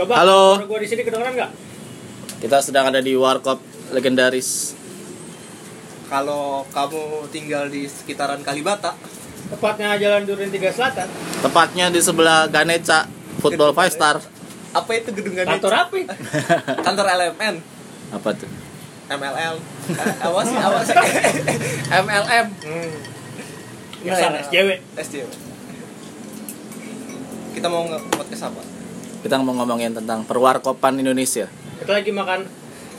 Coba, halo. Gua di sini kedengeran enggak? Kita sedang ada di Warkop Legendaris. Kalau kamu tinggal di sekitaran Kalibata, tepatnya Jalan Duren 3 Selatan. Tepatnya di sebelah Ganeca Football Five Star. Apa itu gedung Ganeca? Kantor apa? Kantor LMN. Apa tuh? MLM. Awas. MLM. Yasan SJW. Kita mau podcast apa? Kita mau ngomongin tentang perwarkopan Indonesia. Kita lagi makan.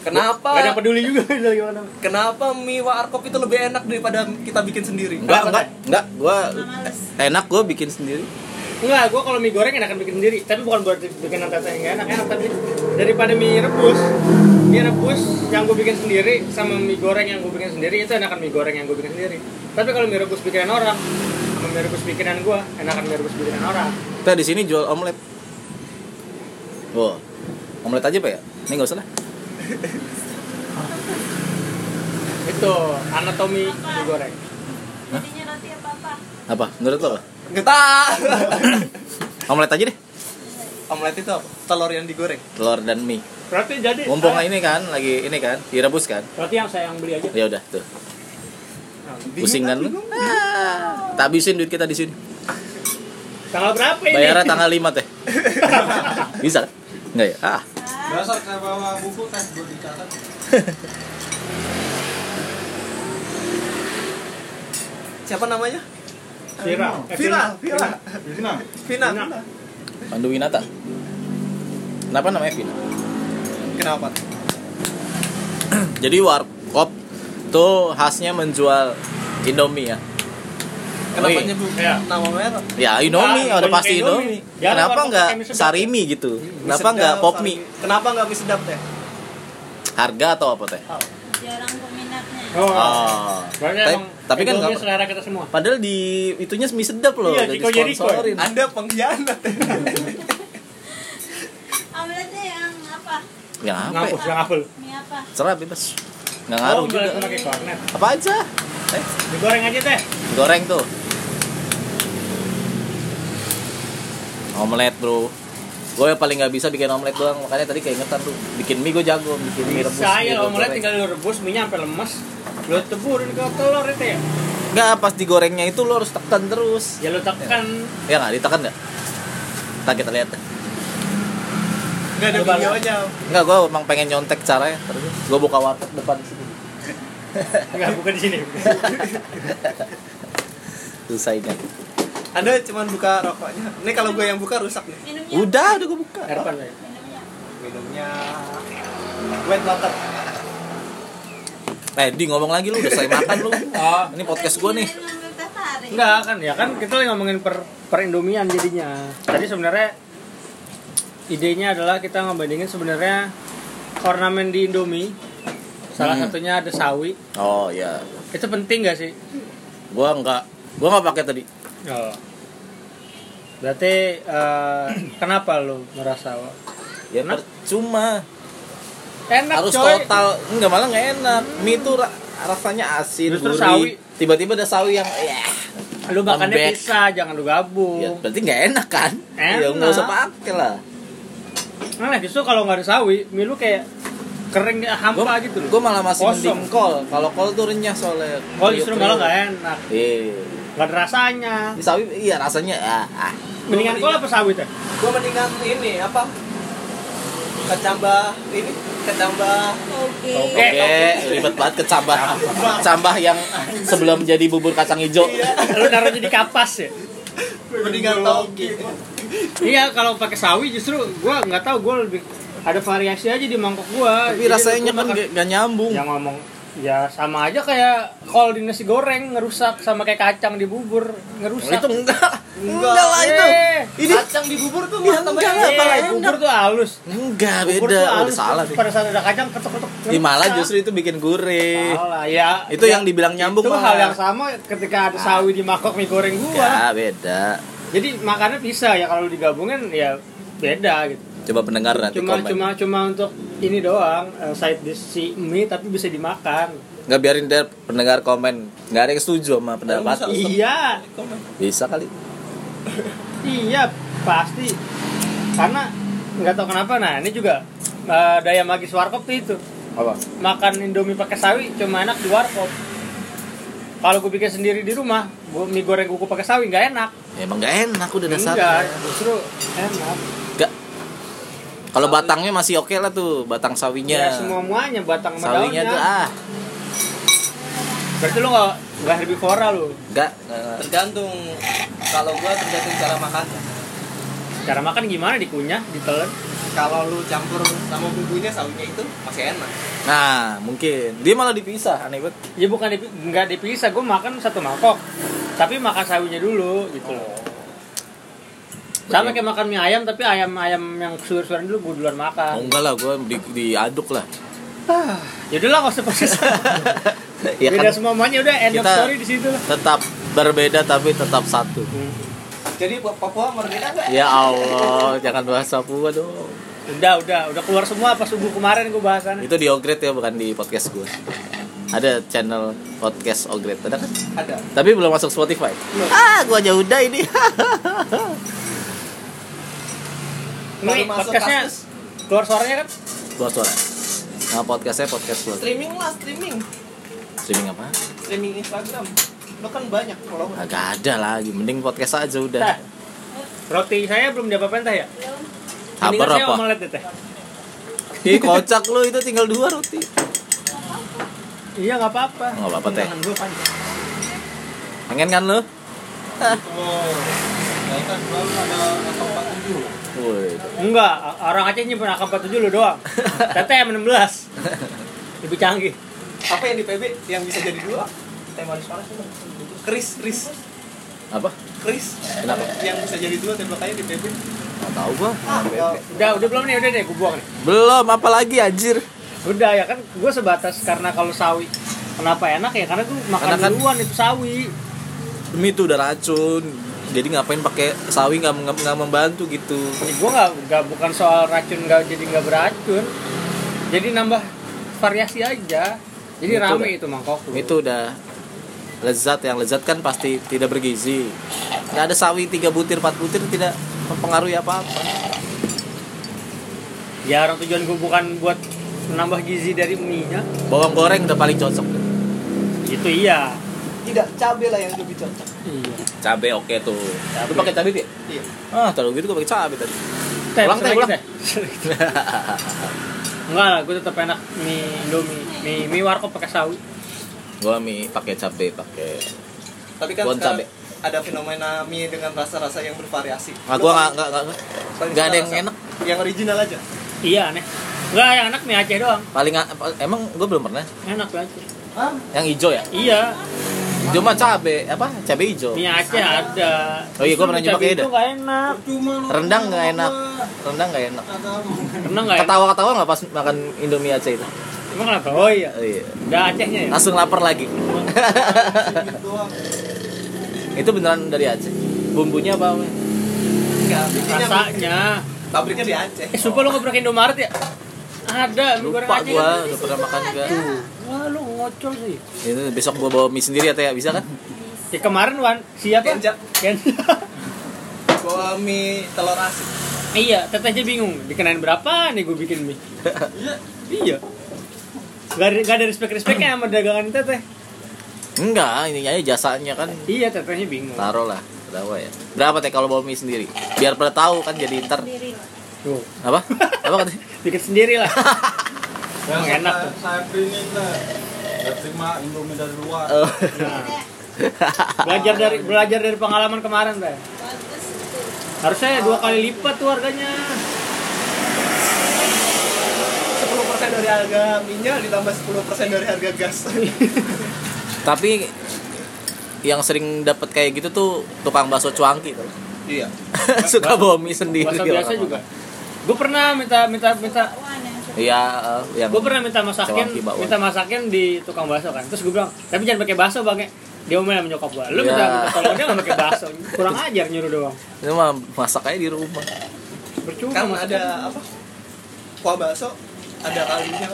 Kenapa? Gak ada peduli juga gimana. Kenapa mie warkop itu lebih enak daripada kita bikin sendiri? Enggak. Gua bikin sendiri. Enggak, gua kalau mie goreng enakan bikin sendiri. Tapi bukan berarti bikinan teteh enggak enak, tapi daripada mie rebus. Mie rebus yang gua bikin sendiri sama mie goreng yang gua bikin sendiri itu enakan mie goreng yang gua bikin sendiri. Tapi kalau mie rebus bikinan orang, mie rebus bikinan gua enakan mie rebus bikinan orang. Kita di sini jual omelet. Wow, omelet aja Pak ya? Ini nggak usah lah. Itu anatomi mie goreng. Jadinya roti apa? Apa? Menurut lo? Nggak tahu. Omelet aja deh. Omelet itu apa? Telur yang digoreng. Telur dan mie. Berarti jadi. Mumpung ini kan, direbus kan. Berarti yang saya beli aja. Ya udah tuh. Pusing kan? Tak habisin duit kita di sini. Tanggal berapa ini? Bayarnya tanggal 5 teh. Bisa? Enggak ya? Ah. Dasar saya bawa buku teh buat dicatat. Siapa namanya? Vina. Pandu Winata. Kenapa namanya Vina? Kenapa? Jadi warkop tuh khasnya menjual Indomie ya. Kenapa nyebut nama merah? Ya, Indomie, udah pasti Indomie. Kenapa enggak Sarimi gitu? Kenapa enggak Popmi? Kenapa enggak Mie Sedaap teh? Harga atau apa teh? Jarang peminatnya. Oh. Tapi kan enggak selera kita semua. Padahal di itunya Mie Sedaap loh, jadi sponsorin. Anda pengkhianat. Omeletnya yang apa? Yang apel. Mie apa? Serah bebas. Enggak ngaruh juga. Apa aja? Digoreng aja teh. Goreng tuh. Omelet bro. Gue paling gak bisa bikin omelet doang. Makanya tadi keingetan tuh. Bikin mie gue jago. Bikin mie rebus. Bisa ya omelet tinggal lo rebus. Mie nya sampai lemes. Lo teburin ke telur itu ya. Enggak, pas digorengnya itu lo harus tekan terus. Ya lo tekan. Ya gak ditekan gak? Ntar kita lihat deh. Gak ada video aja. Enggak, gue emang pengen nyontek caranya. Gue buka warteg depan situ. Enggak, bukan di sini. Susah ini. Anda cuma buka rokoknya. Ini kalau gue yang buka rusak nih. Minumnya. Udah gue buka. Airpan ya. Minumnya. Wet water. Di ngomong lagi lu udah selesai makan lu. Oh, ini podcast gue nih. Enggak kan, ya kan kita lagi ngomongin perindomian jadinya. Tadi sebenarnya idenya adalah kita ngebandingin sebenarnya ornamen di Indomie. Salah satunya ada sawi. Oh iya. Itu penting gak sih? Gua nggak pakai tadi. Oh. Berarti kenapa lu merasa? Ya enak. Cuma. Enak. Harus coy. Total. Enggak, malah nggak enak. Mie itu rasanya asin. Terus sawi. Tiba-tiba ada sawi yang. Lu makannya pisah, jangan lu gabung. Ya, berarti nggak enak kan? Enak. Ya nggak usah pakai lah. Nah, justru kalau nggak ada sawi, mie lu kayak kering hampa gitu loh. Gue malah masih mending kol. Kalau kol tuh renyah soalnya. Kol justru malah gak enak. Gak ada rasanya. Di sawi iya rasanya. Mendingan kol apa sawi teh? Gue mendingan ini apa? Kecambah. Oke. Ribet banget kecambah. Kecambah yang sebelum jadi bubur kacang hijau. Lu naruhnya di kapas ya. Mendingan toge. Iya, kalau pakai sawi justru gue nggak tahu, gue lebih ada variasi aja di mangkok gua. Tapi rasanya kan gak nyambung. Yang ngomong ya sama aja kayak kol di nasi goreng ngerusak, sama kayak kacang di bubur ngerusak. Itu enggak lah itu. Ini kacang di bubur tuh malah tambah enak. Bubur tuh halus. Enggak, beda. Udah salah nih. Pada saat ada kacang ketuk-ketuk. Malah justru itu bikin gurih. Salah ya. Itu yang dibilang nyambung malah. Itu hal yang sama ketika ada sawi di mangkok mie goreng gua. Ya beda. Jadi makannya bisa ya, kalau digabungin ya beda gitu. Coba pendengar nanti komen. Cuma untuk ini doang side dish si mie, tapi bisa dimakan. Enggak, biarin deh pendengar komen. Enggak ada yang setuju sama pendapat. Iya, komen. Bisa kali. Iya, pasti. Karena Nggak tahu kenapa. Nah ini juga daya magis Warkop tuh itu. Apa? Makan Indomie pakai sawi cuma enak di Warkop. Kalau gue bikin sendiri di rumah, mie goreng kuku pakai sawi nggak enak. Ya, emang nggak enak udah dasar. Enggak, justru enak. Enggak. Kalau batangnya masih oke lah tuh, batang sawinya. Ya semua-muanya batang sama daunnya. Sawinya tuh ah. Berarti lo nggak herbivora lo? Nggak. Tergantung. Kalau gua tergantung cara makan. Cara makan gimana? Dikunyah, ditelan. Kalau lu campur sama bumbunya sawinya itu masih enak. Nah, mungkin. Dia malah dipisah, aneh banget. Ya bukan enggak dipisah, gua makan satu mangkok. Tapi makan sawinya dulu gitu loh. Sama kayak makan mie ayam, tapi ayam yang suar-suaran dulu gua duluan makan. Oh, enggak lah, gua diaduk lah. Ah, yaudah lah kalau seperti itu. Ya beda kan? Semuanya udah end of story di situ lah. Tetap berbeda tapi tetap satu. Jadi Papua merdeka nggak? Ya Allah, jangan bahas Papua dong. Udah keluar semua pas subuh kemarin gue bahasannya. Itu di Ogret ya, bukan di podcast gue. Ada channel podcast Ogret, ada kan? Ada. Tapi belum masuk Spotify. Belum. Ah, gue aja udah ini. Ini podcastnya keluar suaranya kan? Keluar suara. Nah podcastnya podcast keluar. Streaming lah, streaming. Streaming apa? Streaming Instagram. Lo kan banyak kalau nggak ada lagi, mending podcast aja udah. Nah, roti saya belum diapa-apain teh ya? Sabar apa? Omelet teh. Ih kocak lo, itu tinggal 2 roti. Iya nggak apa-apa. Nggak apa-apa teh. Pengen kan lo? Oh, saya kan belum ada AK-47. Woi. Enggak, orang Aceh nyimpen AK-47 lo doang. Teteh M16. Lebih canggih. Apa yang di PB yang bisa jadi 2? Tema di suara itu Kris. Apa? Kris. Kenapa? Yang bisa jadi 2 tembakannya di PP. Enggak tahu gua. Udah belum nih, udah deh gua buang nih. Belum, apalagi anjir. Udah ya kan gua sebatas karena kalau sawi. Kenapa enak ya? Karena gua makan duluan itu sawi. Demi itu udah racun. Jadi ngapain pakai sawi enggak membantu gitu. Ini gua enggak bukan soal racun enggak beracun. Jadi nambah variasi aja. Jadi itu rame udah, itu mangkok. Itu udah lezat, yang lezat kan pasti tidak bergizi. Nggak ada sawi 3 butir 4 butir tidak mempengaruhi apa-apa. Ya orang tujuan gue bukan buat menambah gizi dari mie nya. Bawang goreng udah paling cocok. Itu iya. Tidak, cabai lah yang lebih cocok. Iya. Cabai oke tuh. Lu pakai cabai dia? Iya. Ah terlalu gitu gue pakai cabai tadi. Ulang. Enggak lah, gue tetap enak mie Indomie. Mie Warkop pakai sawi. Gua mie pakai cabe pakai. Tapi kan ada fenomena mie dengan rasa-rasa yang bervariasi. Nah, gua enggak ada yang rasa enak, yang original aja. Iya aneh. Enggak, yang enak mie Aceh doang. Paling emang gua belum pernah. Enak Aceh. Hah? Yang hijau ya? Iya. Hijau mah cabe, apa? Cabe hijau. Mie Aceh ada. Oh iya, gua pernah nyoba kayak itu. Enggak enak. Rendang enggak enak. Rendang enggak enak. Ketawa-ketawa enggak pas makan Indomie Aceh itu. Emang kenapa? Oh iya. Udah Acehnya ya? Langsung lapar lagi. Itu beneran dari Aceh? Bumbunya apa? Enggak, rasanya. Pabriknya di Aceh. Sumpah lu ngobrol ke Indomaret ya? Ada, mie goreng Aceh. Lupa gua, udah pernah makan juga. Wah lu ngocol sih. Itu besok gua bawa mie sendiri atau ya? Bisa kan? Ya kemarin Wan, siapa? Kenja. Bawa mie telur asin. Iya, tetehnya bingung. Dikenain berapa nih gua bikin mie? Iya. Gak ada respek-respeknya sama dagangan teteh. Enggak, ini aja jasanya kan. Iya, tetehnya bingung. Taruh lah, berapa ya? Berapa teh kalau bawa mie sendiri? Biar pada tahu kan jadi inter. Tuh. Apa? Apa katanya? Bikin sendiri lah. Yang enak. Saya print teh. Enggak terima Indomie dari luar. Nah. Belajar dari pengalaman kemarin teh. Harusnya 2 kali lipat tuh harganya. 10% dari harga minyak ditambah 10% dari harga gas. Tapi yang sering dapat kayak gitu tuh tukang bakso cuangki tuh. Iya. Suka bawa mie sendiri. Bakso biasa juga. Gue pernah minta. Iya, yang gue pernah minta masakin di tukang bakso kan. Terus gue bilang, "Tapi jangan pakai bakso, Bang." Dia omel menyokap gua. Lu minta tolongnya enggak pakai bakso. Kurang ajar nyuruh doang. Lu mah masak aja di rumah. Percuma. Kan ada apa? Kuah bakso ada kalinya.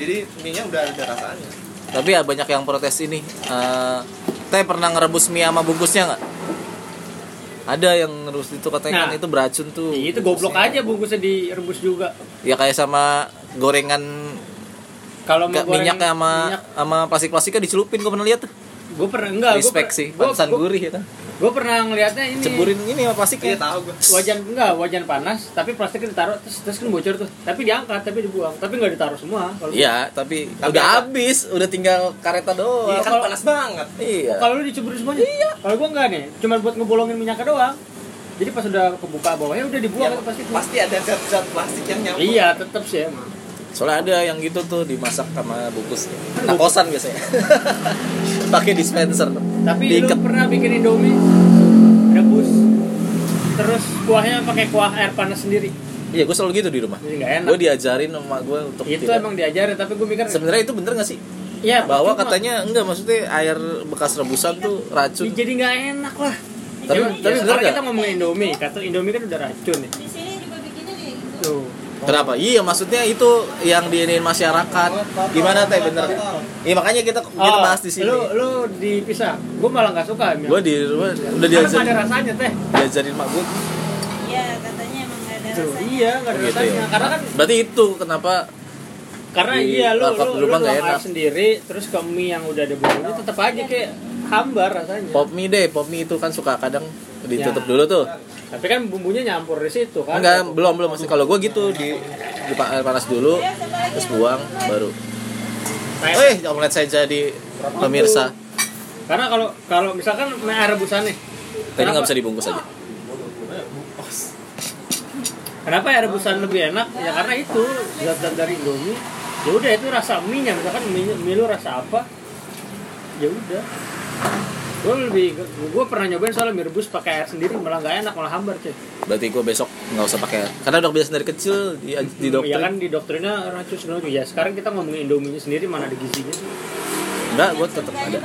Jadi mie-nya udah ada rasanya. Tapi ya banyak yang protes ini. Teh pernah ngerebus mie sama bungkusnya enggak? Ada yang ngerus itu katanya, nah, kan itu beracun tuh. Iya, itu goblok aja bungkusnya direbus juga. Ya kayak sama gorengan. Kalau minyaknya sama plastik-plastiknya dicelupin, gue pernah lihat tuh. Gue pernah enggak. Respect sih, pantesan gurih itu. Gue pernah ngelihatnya ini. Ceburin ini sama plastiknya. Iya, tahu gue. Wajan panas, tapi plastiknya ditaruh terus kan bocor tuh. Tapi diangkat, tapi dibuang, tapi enggak ditaruh semua. Iya, tapi udah habis, udah tinggal kareta doang. Iya, kan kalo, panas banget. Iya. Kalau lu diceburin semuanya? Iya. Kalau gue enggak nih, cuma buat ngebolongin minyaknya doang. Jadi pas udah kebuka bawahnya udah dibuang ya, plastik. Pasti ada zat-zat plastik yang nyambung. Iya, tetap sih emang. Soalnya ada yang gitu tuh dimasak sama bungkus. Nah, kosan biasanya. Pakai dispenser. Tapi diikat. Lu pernah bikin Indomie rebus terus kuahnya pakai kuah air panas sendiri? Iya, gue selalu gitu di rumah. Jadi gue diajarin sama gue untuk itu tidak. Emang diajarin, tapi gue mikir sebenarnya itu bener nggak sih? Iya. Bahwa katanya enggak, maksudnya air bekas rebusan tuh racun. Jadi nggak enak lah. Tapi ya, sekarang kita ngomongin Indomie, kata Indomie kan udah racun ya. Di sini juga bikinnya kayak gitu. Tuh. Kenapa? Iya, maksudnya itu yang diinin masyarakat. Gimana teh bener? Iya, makanya kita bahas di sini. Lu dipisah. Gue malah enggak suka. Ya. Gue di rumah udah diajarin. Ada rasanya teh. Diajarin mak gue. Iya, katanya emang enggak ada rasanya. Iya, enggak ada rasanya. Gitu ya. Karena kan berarti itu kenapa? Karena iya lu masak sendiri, terus ke mie yang udah ada bumbunya tetap aja kayak hambar rasanya. Popmi itu kan suka kadang ditutup dulu tuh. Tapi kan bumbunya nyampur di situ kan? Enggak, belum masih. Kalau gue gitu di panas dulu, terus buang baru. Jangan melihat saya jadi pemirsa. Karena kalau misalkan air rebusan nih, tadi nggak bisa dibungkus aja. Kenapa air rebusan lebih enak? Ya karena itu zat dari Indomie. Ya udah itu rasa mie-nya, misalkan mie lu rasa apa? Ya udah. Gue pernah nyobain soalnya mie rebus pakai air sendiri malah nggak enak, malah hambar cuy. Berarti gue besok nggak usah pakai air, karena udah biasa dari kecil di dokter. Ya kan di dokternya racun sebenarnya. Ya sekarang kita ngomongin Indominya sendiri, mana ada gizinya sih? Enggak, gue tetap ada.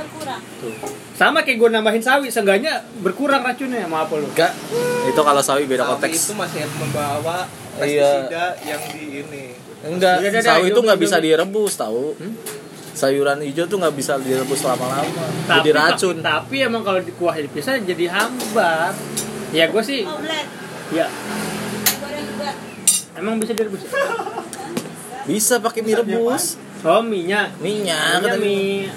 Tuh. Sama kayak gue nambahin sawi, seenggaknya berkurang racunnya, maaf lo. Enggak, itu kalau sawi beda konteks. Sawi itu masih membawa pestisida yang di ini. Enggak, sawi itu nggak bisa direbus tahu. Sayuran hijau tuh nggak bisa direbus lama-lama, jadi racun. Tapi emang kalau di kuahnya dipisah jadi hambar. Ya gue sih. Ya. Emang bisa direbus? Bisa pakai mie rebus. Oh minyak. Mie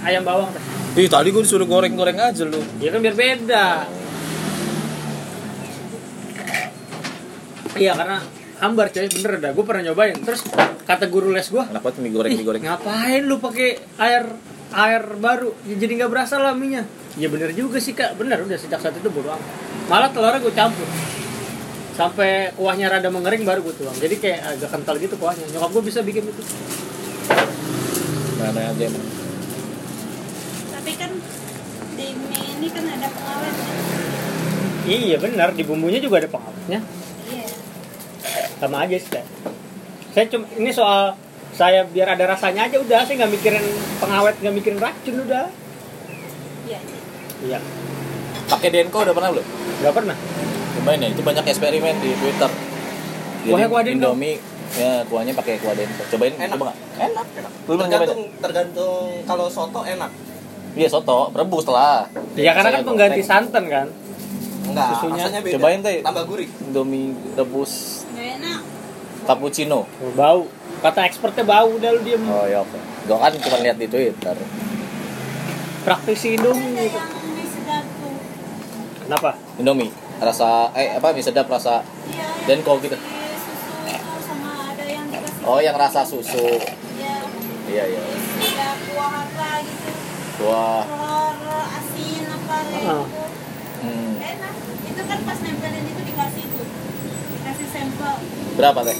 ayam bawang. Ih tadi gue disuruh goreng-goreng aja lu. Ya kan biar beda. Iya karena hambar coy, bener dah. Gue pernah nyobain. Terus kata guru les gue, kenapa tuh mie goreng? Ngapain lu pakai air baru? Ya, jadi nggak berasa lah minyak. Ya bener juga sih kak, bener udah sejak saat itu bodo amat. Malah telurnya gue campur sampai kuahnya rada mengering baru gue tuang. Jadi kayak agak kental gitu kuahnya. Nyokap gue bisa bikin itu. Ada aja emang. Tapi kan di mie ini kan ada pengawetnya. Iya benar, di bumbunya juga ada pengawetnya. Iya. Sama aja sih. Saya cuma ini soal saya biar ada rasanya aja udah, saya nggak mikirin pengawet, nggak mikirin racun udah. Iya. Iya. Pakai Denko udah pernah belum? Nggak pernah. Cobain ya, itu banyak eksperimen di Twitter. Jadi Indomie. Ya, kuahnya pakai kuah Denko. Cobain enak. Coba enak. Tergantung kalau soto enak. Iya, soto rebus lah. Ya karena kan pengganti santan kan. Enggak, susunya beda. Cobain teh. Tambah gurih. Indomie rebus. Enggak enak. Cappuccino. Bau. Kata expertnya bau, udah lu diem. Oh, ya oke. Gua kan cuma lihat di Twitter. Praktisi Indomie. Kenapa? Indomie rasa mie sedap rasa Denko gitu. Oh, yang rasa susu. Iya. Ada kuah apa gitu. Kuah. Telur asin apa gitu. Enak. Itu kan pas nempelin itu dikasih tuh. Dikasih sampel. Berapa teh?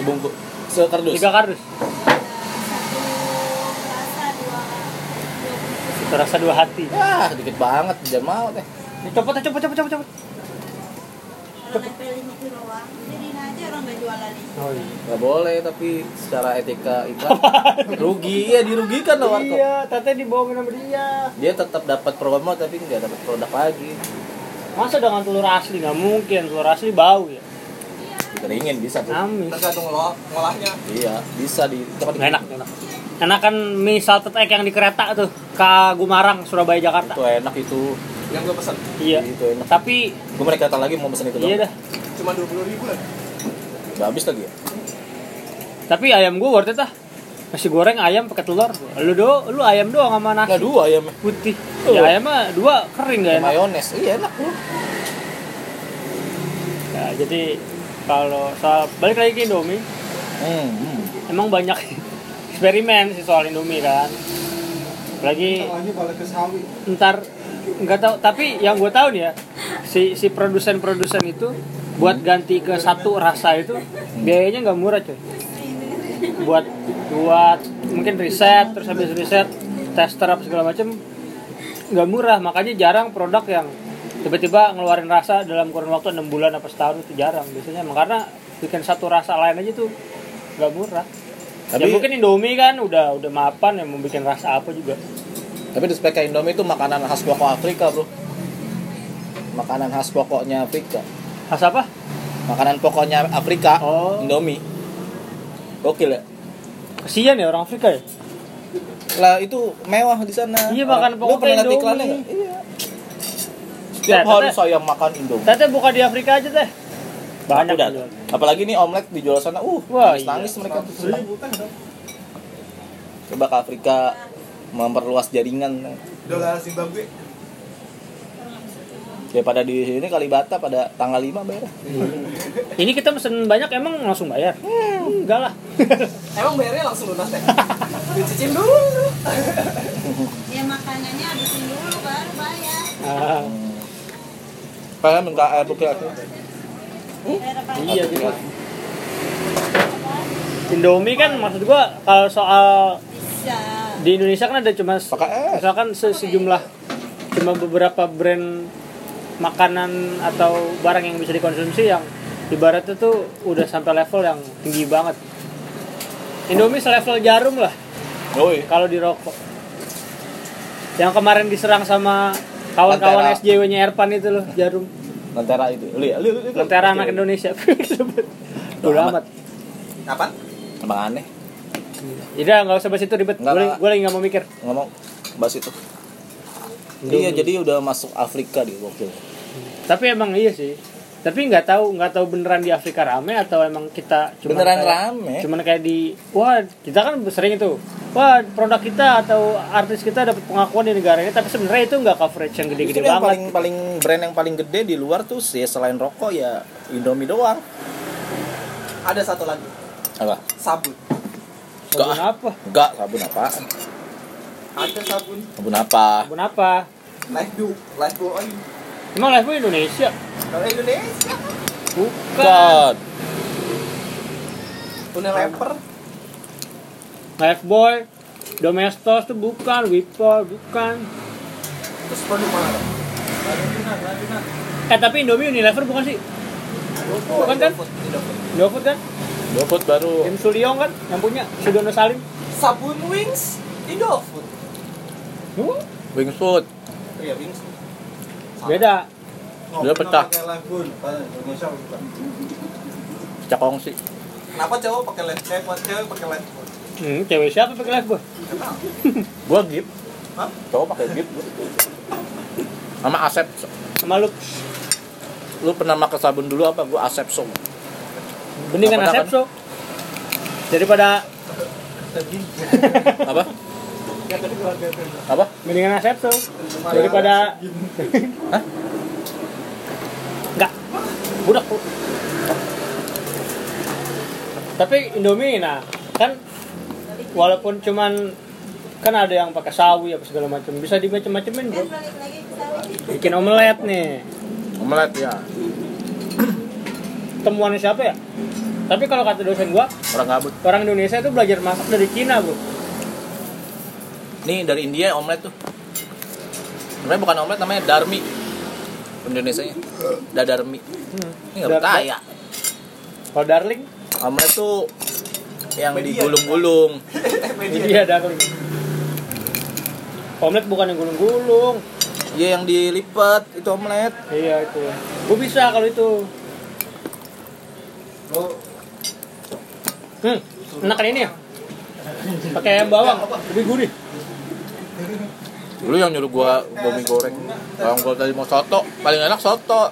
Sebungkus. Sekardus. 3 kardus. Satu rasa 2 hati. Ah, dikit banget, jangan mau teh. Dicopot. Kalau nempelin itu doang. Oh, iya. Nggak boleh, tapi secara etika iklan rugi, ya dirugikan loh Warkop. Iya, Tete dibohongin sama dia tetap dapat promo tapi nggak dapat produk lagi. Masa dengan telur asli? Nggak mungkin, telur asli bau ya. Dikeringin bisa tuh. Tergantung ngolahnya. Iya, bisa di tempat enak. Enakan mie salted egg yang di kereta tuh ke Gumarang, Surabaya, Jakarta. Itu enak itu. yang gue pesan. Iya. Gitu, tapi gue mereka datang lagi mau pesan itu. Iya dong. Dah. Cuma 20.000 lah. Udah habis lagi ya. Tapi ayam gue worth it lah. Nasi goreng ayam pakai telur. Lu ayam doang sama nasi. Enggak, dua ayam putih. Ya ayam mah dua kering enggak enak. Mayones. Iya enak lu. Ya jadi kalau soal balik lagi ke Indomie. Emang banyak eksperimen sih soal Indomie kan. Apalagi balik ke sawi. Entar enggak tahu, tapi yang gue tahu nih ya, si produsen-produsen itu buat ganti ke satu rasa itu biayanya enggak murah, coy. buat mungkin riset, terus habis riset tester apa segala macam nggak murah, makanya jarang produk yang tiba-tiba ngeluarin rasa dalam kurun waktu 6 bulan apa setahun itu jarang biasanya, karena bikin satu rasa lain aja tuh nggak murah. Tapi ya mungkin Indomie kan udah mapan yang mau bikin rasa apa juga. Tapi di spek Indomie itu makanan khas pokok Afrika, bro. Makanan khas pokoknya Afrika. Khas apa? Makanan pokoknya Afrika. Oh. Indomie. Gokil ya. Kasihan ya orang Afrika ya. Lah itu mewah di sana. Iya, makan pokoknya Indomie. Iya. Tiap hari saya makan Indomie. Tete buka di Afrika aja teh. Banyak. Apalagi nih omelet dijual sana. Nangis mereka tuh. Coba ke Afrika memperluas jaringan. Dolar Zimbabwe. Daripada di sini Kalibata pada tanggal 5 bayar. Ini kita pesen banyak emang langsung bayar? Enggak lah. Emang bayarnya langsung lunas deh. Dicicin dulu. Ya makanannya habisin dulu baru bayar. Pengen minta air putih aku. Iya gitu. Indomie kan maksud gua kalau soal di Indonesia kan ada cuma misalkan sejumlah cuma beberapa brand makanan atau barang yang bisa dikonsumsi yang ibaratnya tuh udah sampai level yang tinggi banget. Indomie selevel jarum lah. Kalau di rokok. Yang kemarin diserang sama kawan-kawan SJW-nya Erpan itu loh, jarum. Lentera itu. Lentera anak Indonesia. Udah amat. Kapan? Emang aneh. Udah enggak usah bahas itu ribet. Gue lagi enggak mau mikir. Enggak mau bahas itu. Iya, jadi udah masuk Afrika di waktu. Tapi emang iya sih. Tapi nggak tahu beneran di Afrika rame atau emang kita cuma beneran rame. Cuman kayak di kita kan sering itu. Produk kita atau artis kita dapat pengakuan di negara ini, tapi sebenarnya itu nggak coverage yang gede-gede banget. Yang paling brand yang paling gede di luar tuh sih selain rokok ya Indomie doang. Ada satu lagi. Apa? Sabun. Sabun apa? Enggak, sabun apa? Ada sabun. Sabun apa? Lifebuoy. Emang Lifebuoy Indonesia? Kalau Indonesia? Bukan. Unilever. Lifebuoy, Domestos tuh bukan, Wipol bukan. Terus produk mana? Ladunan. Tapi Indomie Unilever bukan sih? Bukan kan? Indofood kan? Indofood baru. Im Suliong kan yang punya Sudono Salim. Sabun Wings Indofood. Wingsfood. Iya, Wingsfood. Beda. Dia pecah. Pecah kongsi. Kenapa cowok pakai lifebuoy, buat cewek pakai lifebuoy? Cewek siapa pakai lifebuoy? Kenapa? Gua gip. Hah? Cowok pakai gip. Sama Asep. Sama lu pernah pakai sabun dulu apa? Gua Asep so. Beningan Asep so. Daripada apa? Apa? Mendingan Asep tuh daripada hah? Enggak. Budak. Tapi Indomie nah kan walaupun cuman kan ada yang pakai sawi apa segala macam, bisa dimacem-macemin, bro. Bikin omelet nih. Omelet ya. Temuannya siapa ya? Tapi kalau kata dosen gua, orang gabut. Orang Indonesia itu belajar masak dari Cina, bro. Ini dari India omelet tuh. Sebenarnya bukan omelet, namanya darmi. Indonesianya dadarmi. Ini enggak percaya. Kalau darling, omelet tuh yang digulung-gulung. Iya, darling. Omelet bukan yang gulung-gulung. Iya, yang dilipat itu omelet. Iya, itu. Gua bisa kalau itu. Enak kan ini ya? Pakai bawang, lebih gurih. Lu yang nyuruh gua mie goreng. Kalau gua tadi mau soto, paling enak soto.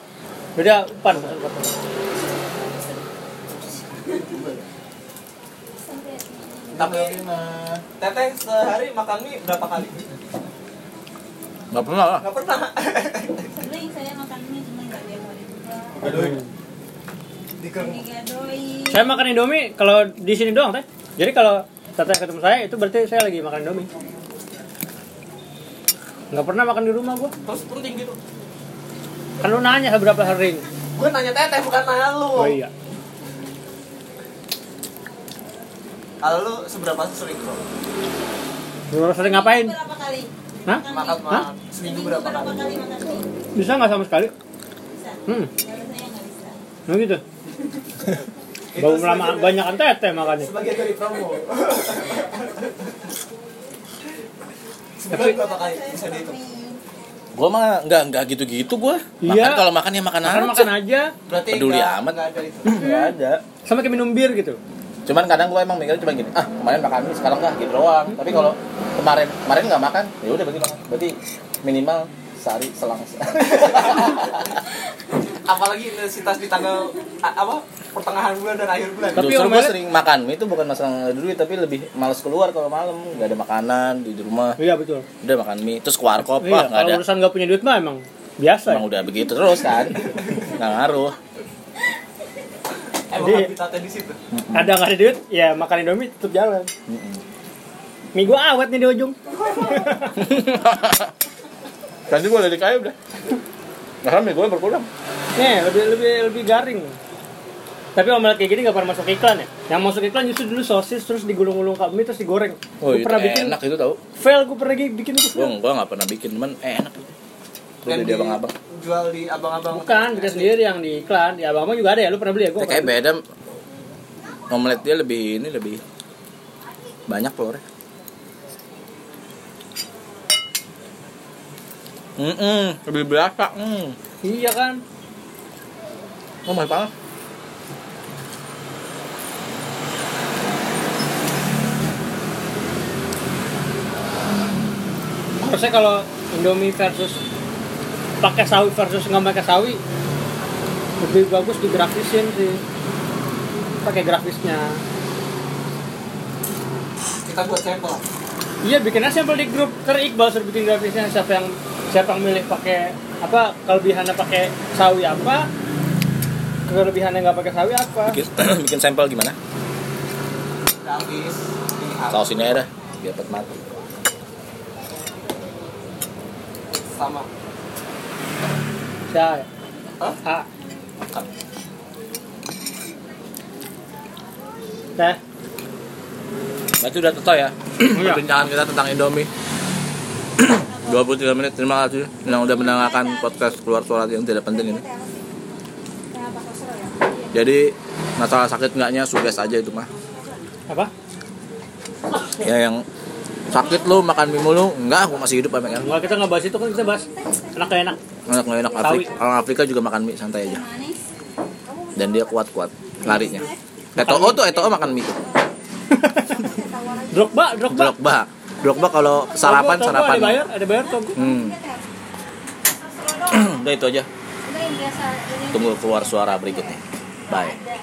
Beda pan. Tapi Teteh sehari makan mie berapa kali? Enggak pernah lah. Enggak pernah. Sering saya makan mie cuma enggak dia mau dibuka. Saya makan Indomie kalau di sini doang, Teh. Jadi kalau Teteh ketemu saya itu berarti saya lagi makan Indomie. Enggak pernah makan di rumah gua. Terus penting gitu. Kan lu nanya berapa sering. Gua nanya Teteh bukan nanya lu. Oh iya. Kalau lu seberapa sering, Bro? Lu sering ngapain? Berapa kali? Hah? Makan. Seminggu berapa kali makan mie? Bisa enggak sama sekali? Bisa. Kalau saya enggak bisa. Nah gitu. Bau lama banyak kan Teteh makannya. Sebagai dari promo. Tapi berapa kali bisa dihitung? Gua mah enggak gitu-gitu gua. Iya. Makan kalau makan ya makan aja. Berarti peduli amat enggak ada itu. Enggak ada. Sama kayak minum bir gitu. Cuman kadang gua emang mikirnya cuma gini. Ah, kemarin makan mie sekarang enggak gitu doang. Tapi kalau kemarin enggak makan, ya udah berarti makan. Berarti minimal sehari selang. Apalagi intensitas di tanggal apa pertengahan bulan dan akhir bulan. Tapi gue sering makan mie itu bukan masalah duit, tapi lebih malas keluar kalau malam, nggak ada makanan di rumah. Iya betul. Udah makan mie terus keluar kop, iya, nggak ada. Kalau urusan nggak punya duit mah emang biasa. Emang ya? Udah begitu terus kan, nggak ngaruh. Emang habitatnya di situ. Ada nggak ada duit, ya makan Indomie tetap jalan. Mie gue awet nih di ujung. Nanti gue udah dikaya udah. Nah, mie gue berkurang. Nih, lebih garing. Tapi omelet kayak gini enggak pernah masuk iklan ya. Yang masuk iklan justru dulu sosis terus digulung-gulung ke mie terus digoreng. Oh, gue pernah bikin. Enak itu tahu. Fail gue pernah bikin itu. Gue enggak pernah bikin, cuman enak. Terus di abang-abang. Jual di abang-abang. Bukan, bikin sendiri yang di iklan. Di abang-abang juga ada ya, lu pernah beli ya? Gue kayak beda. Omelet dia lebih banyak telurnya. Lebih berasa. Iya kan. Oh my god. Harusnya kalau Indomie versus pakai sawi versus nggak pakai sawi lebih bagus digrafisin sih. Pakai grafisnya. Kita buat sampel. Iya, bikinnya sampel di grup. Iqbal suruh bikin grafisnya siapa yang milih pakai apa, kelebihannya pakai sawi apa, kelebihannya nggak pakai sawi apa. Bikin sampel gimana? Habis. Saus ini ada, biar dapat mati. Sama. Saya. Ah. Nah. Berarti udah total ya perbincangan kita tentang Indomie. 23 menit, terima kasih yang udah mendengarkan podcast keluar suara yang tidak penting ini. Jadi masalah sakit enggaknya suges aja itu mah. Apa? Ya yang sakit lu makan mie mulu, enggak, aku masih hidup apa enggak? Enggak, kita enggak bahas itu kan, kita bahas enak-enak. Enak-enak Afrika. Orang Afrika juga makan mie santai aja. Dan dia kuat-kuat larinya. Eto'o makan mie. Drogba. Drogba kalau sarapan. Ada bayar tunggu. Udah itu aja. Tunggu keluar suara berikutnya. Bye.